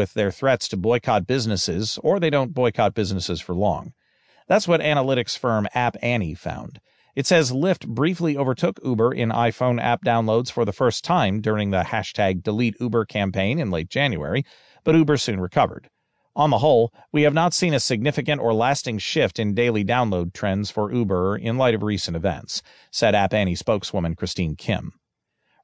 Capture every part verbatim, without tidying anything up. with their threats to boycott businesses, or they don't boycott businesses for long. That's what analytics firm App Annie found. It says Lyft briefly overtook Uber in iPhone app downloads for the first time during the hashtag Delete Uber campaign in late January, but Uber soon recovered. On the whole, we have not seen a significant or lasting shift in daily download trends for Uber in light of recent events, said App Annie spokeswoman Christine Kim.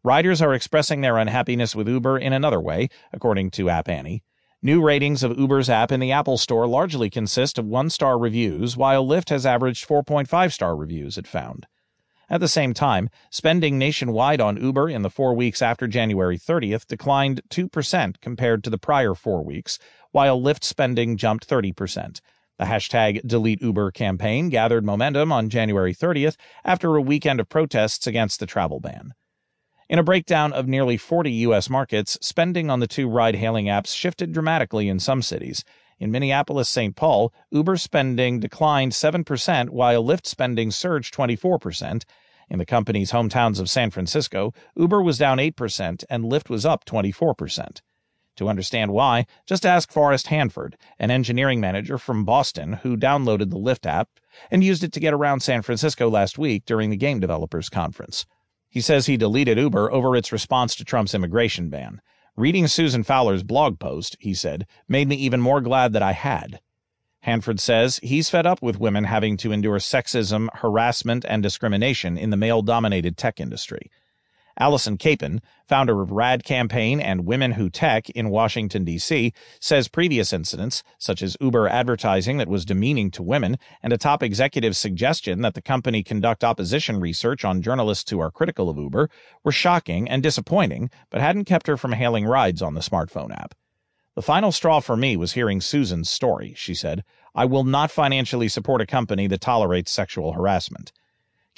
Riders are expressing their unhappiness with Uber in another way, according to App Annie. New ratings of Uber's app in the Apple Store largely consist of one-star reviews, while Lyft has averaged four point five star reviews, it found. At the same time, spending nationwide on Uber in the four weeks after January thirtieth declined two percent compared to the prior four weeks, while Lyft spending jumped thirty percent. The hashtag Delete Uber campaign gathered momentum on January thirtieth after a weekend of protests against the travel ban. In a breakdown of nearly forty U S markets, spending on the two ride-hailing apps shifted dramatically in some cities. In Minneapolis-Saint Paul, Uber spending declined seven percent, while Lyft spending surged twenty-four percent. In the company's hometowns of San Francisco, Uber was down eight percent and Lyft was up twenty-four percent. To understand why, just ask Forrest Hanford, an engineering manager from Boston who downloaded the Lyft app and used it to get around San Francisco last week during the Game Developers Conference. He says he deleted Uber over its response to Trump's immigration ban. Reading Susan Fowler's blog post, he said, made me even more glad that I had. Hanford says he's fed up with women having to endure sexism, harassment, and discrimination in the male-dominated tech industry. Alison Capin, founder of Rad Campaign and Women Who Tech in Washington, D C, says previous incidents, such as Uber advertising that was demeaning to women and a top executive's suggestion that the company conduct opposition research on journalists who are critical of Uber, were shocking and disappointing, but hadn't kept her from hailing rides on the smartphone app. The final straw for me was hearing Susan's story, she said. I will not financially support a company that tolerates sexual harassment.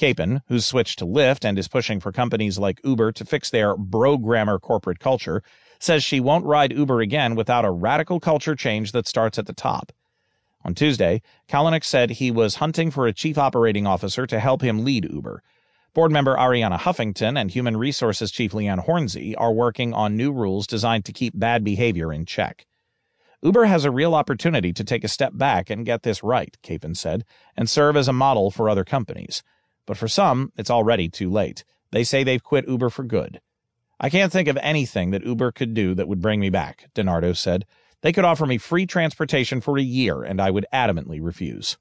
Capin, who's switched to Lyft and is pushing for companies like Uber to fix their bro-grammer corporate culture, says she won't ride Uber again without a radical culture change that starts at the top. On Tuesday, Kalanick said he was hunting for a chief operating officer to help him lead Uber. Board member Arianna Huffington and Human Resources Chief Leanne Hornsey are working on new rules designed to keep bad behavior in check. Uber has a real opportunity to take a step back and get this right, Capin said, and serve as a model for other companies. But for some, it's already too late. They say they've quit Uber for good. I can't think of anything that Uber could do that would bring me back, DiNardo said. They could offer me free transportation for a year, and I would adamantly refuse.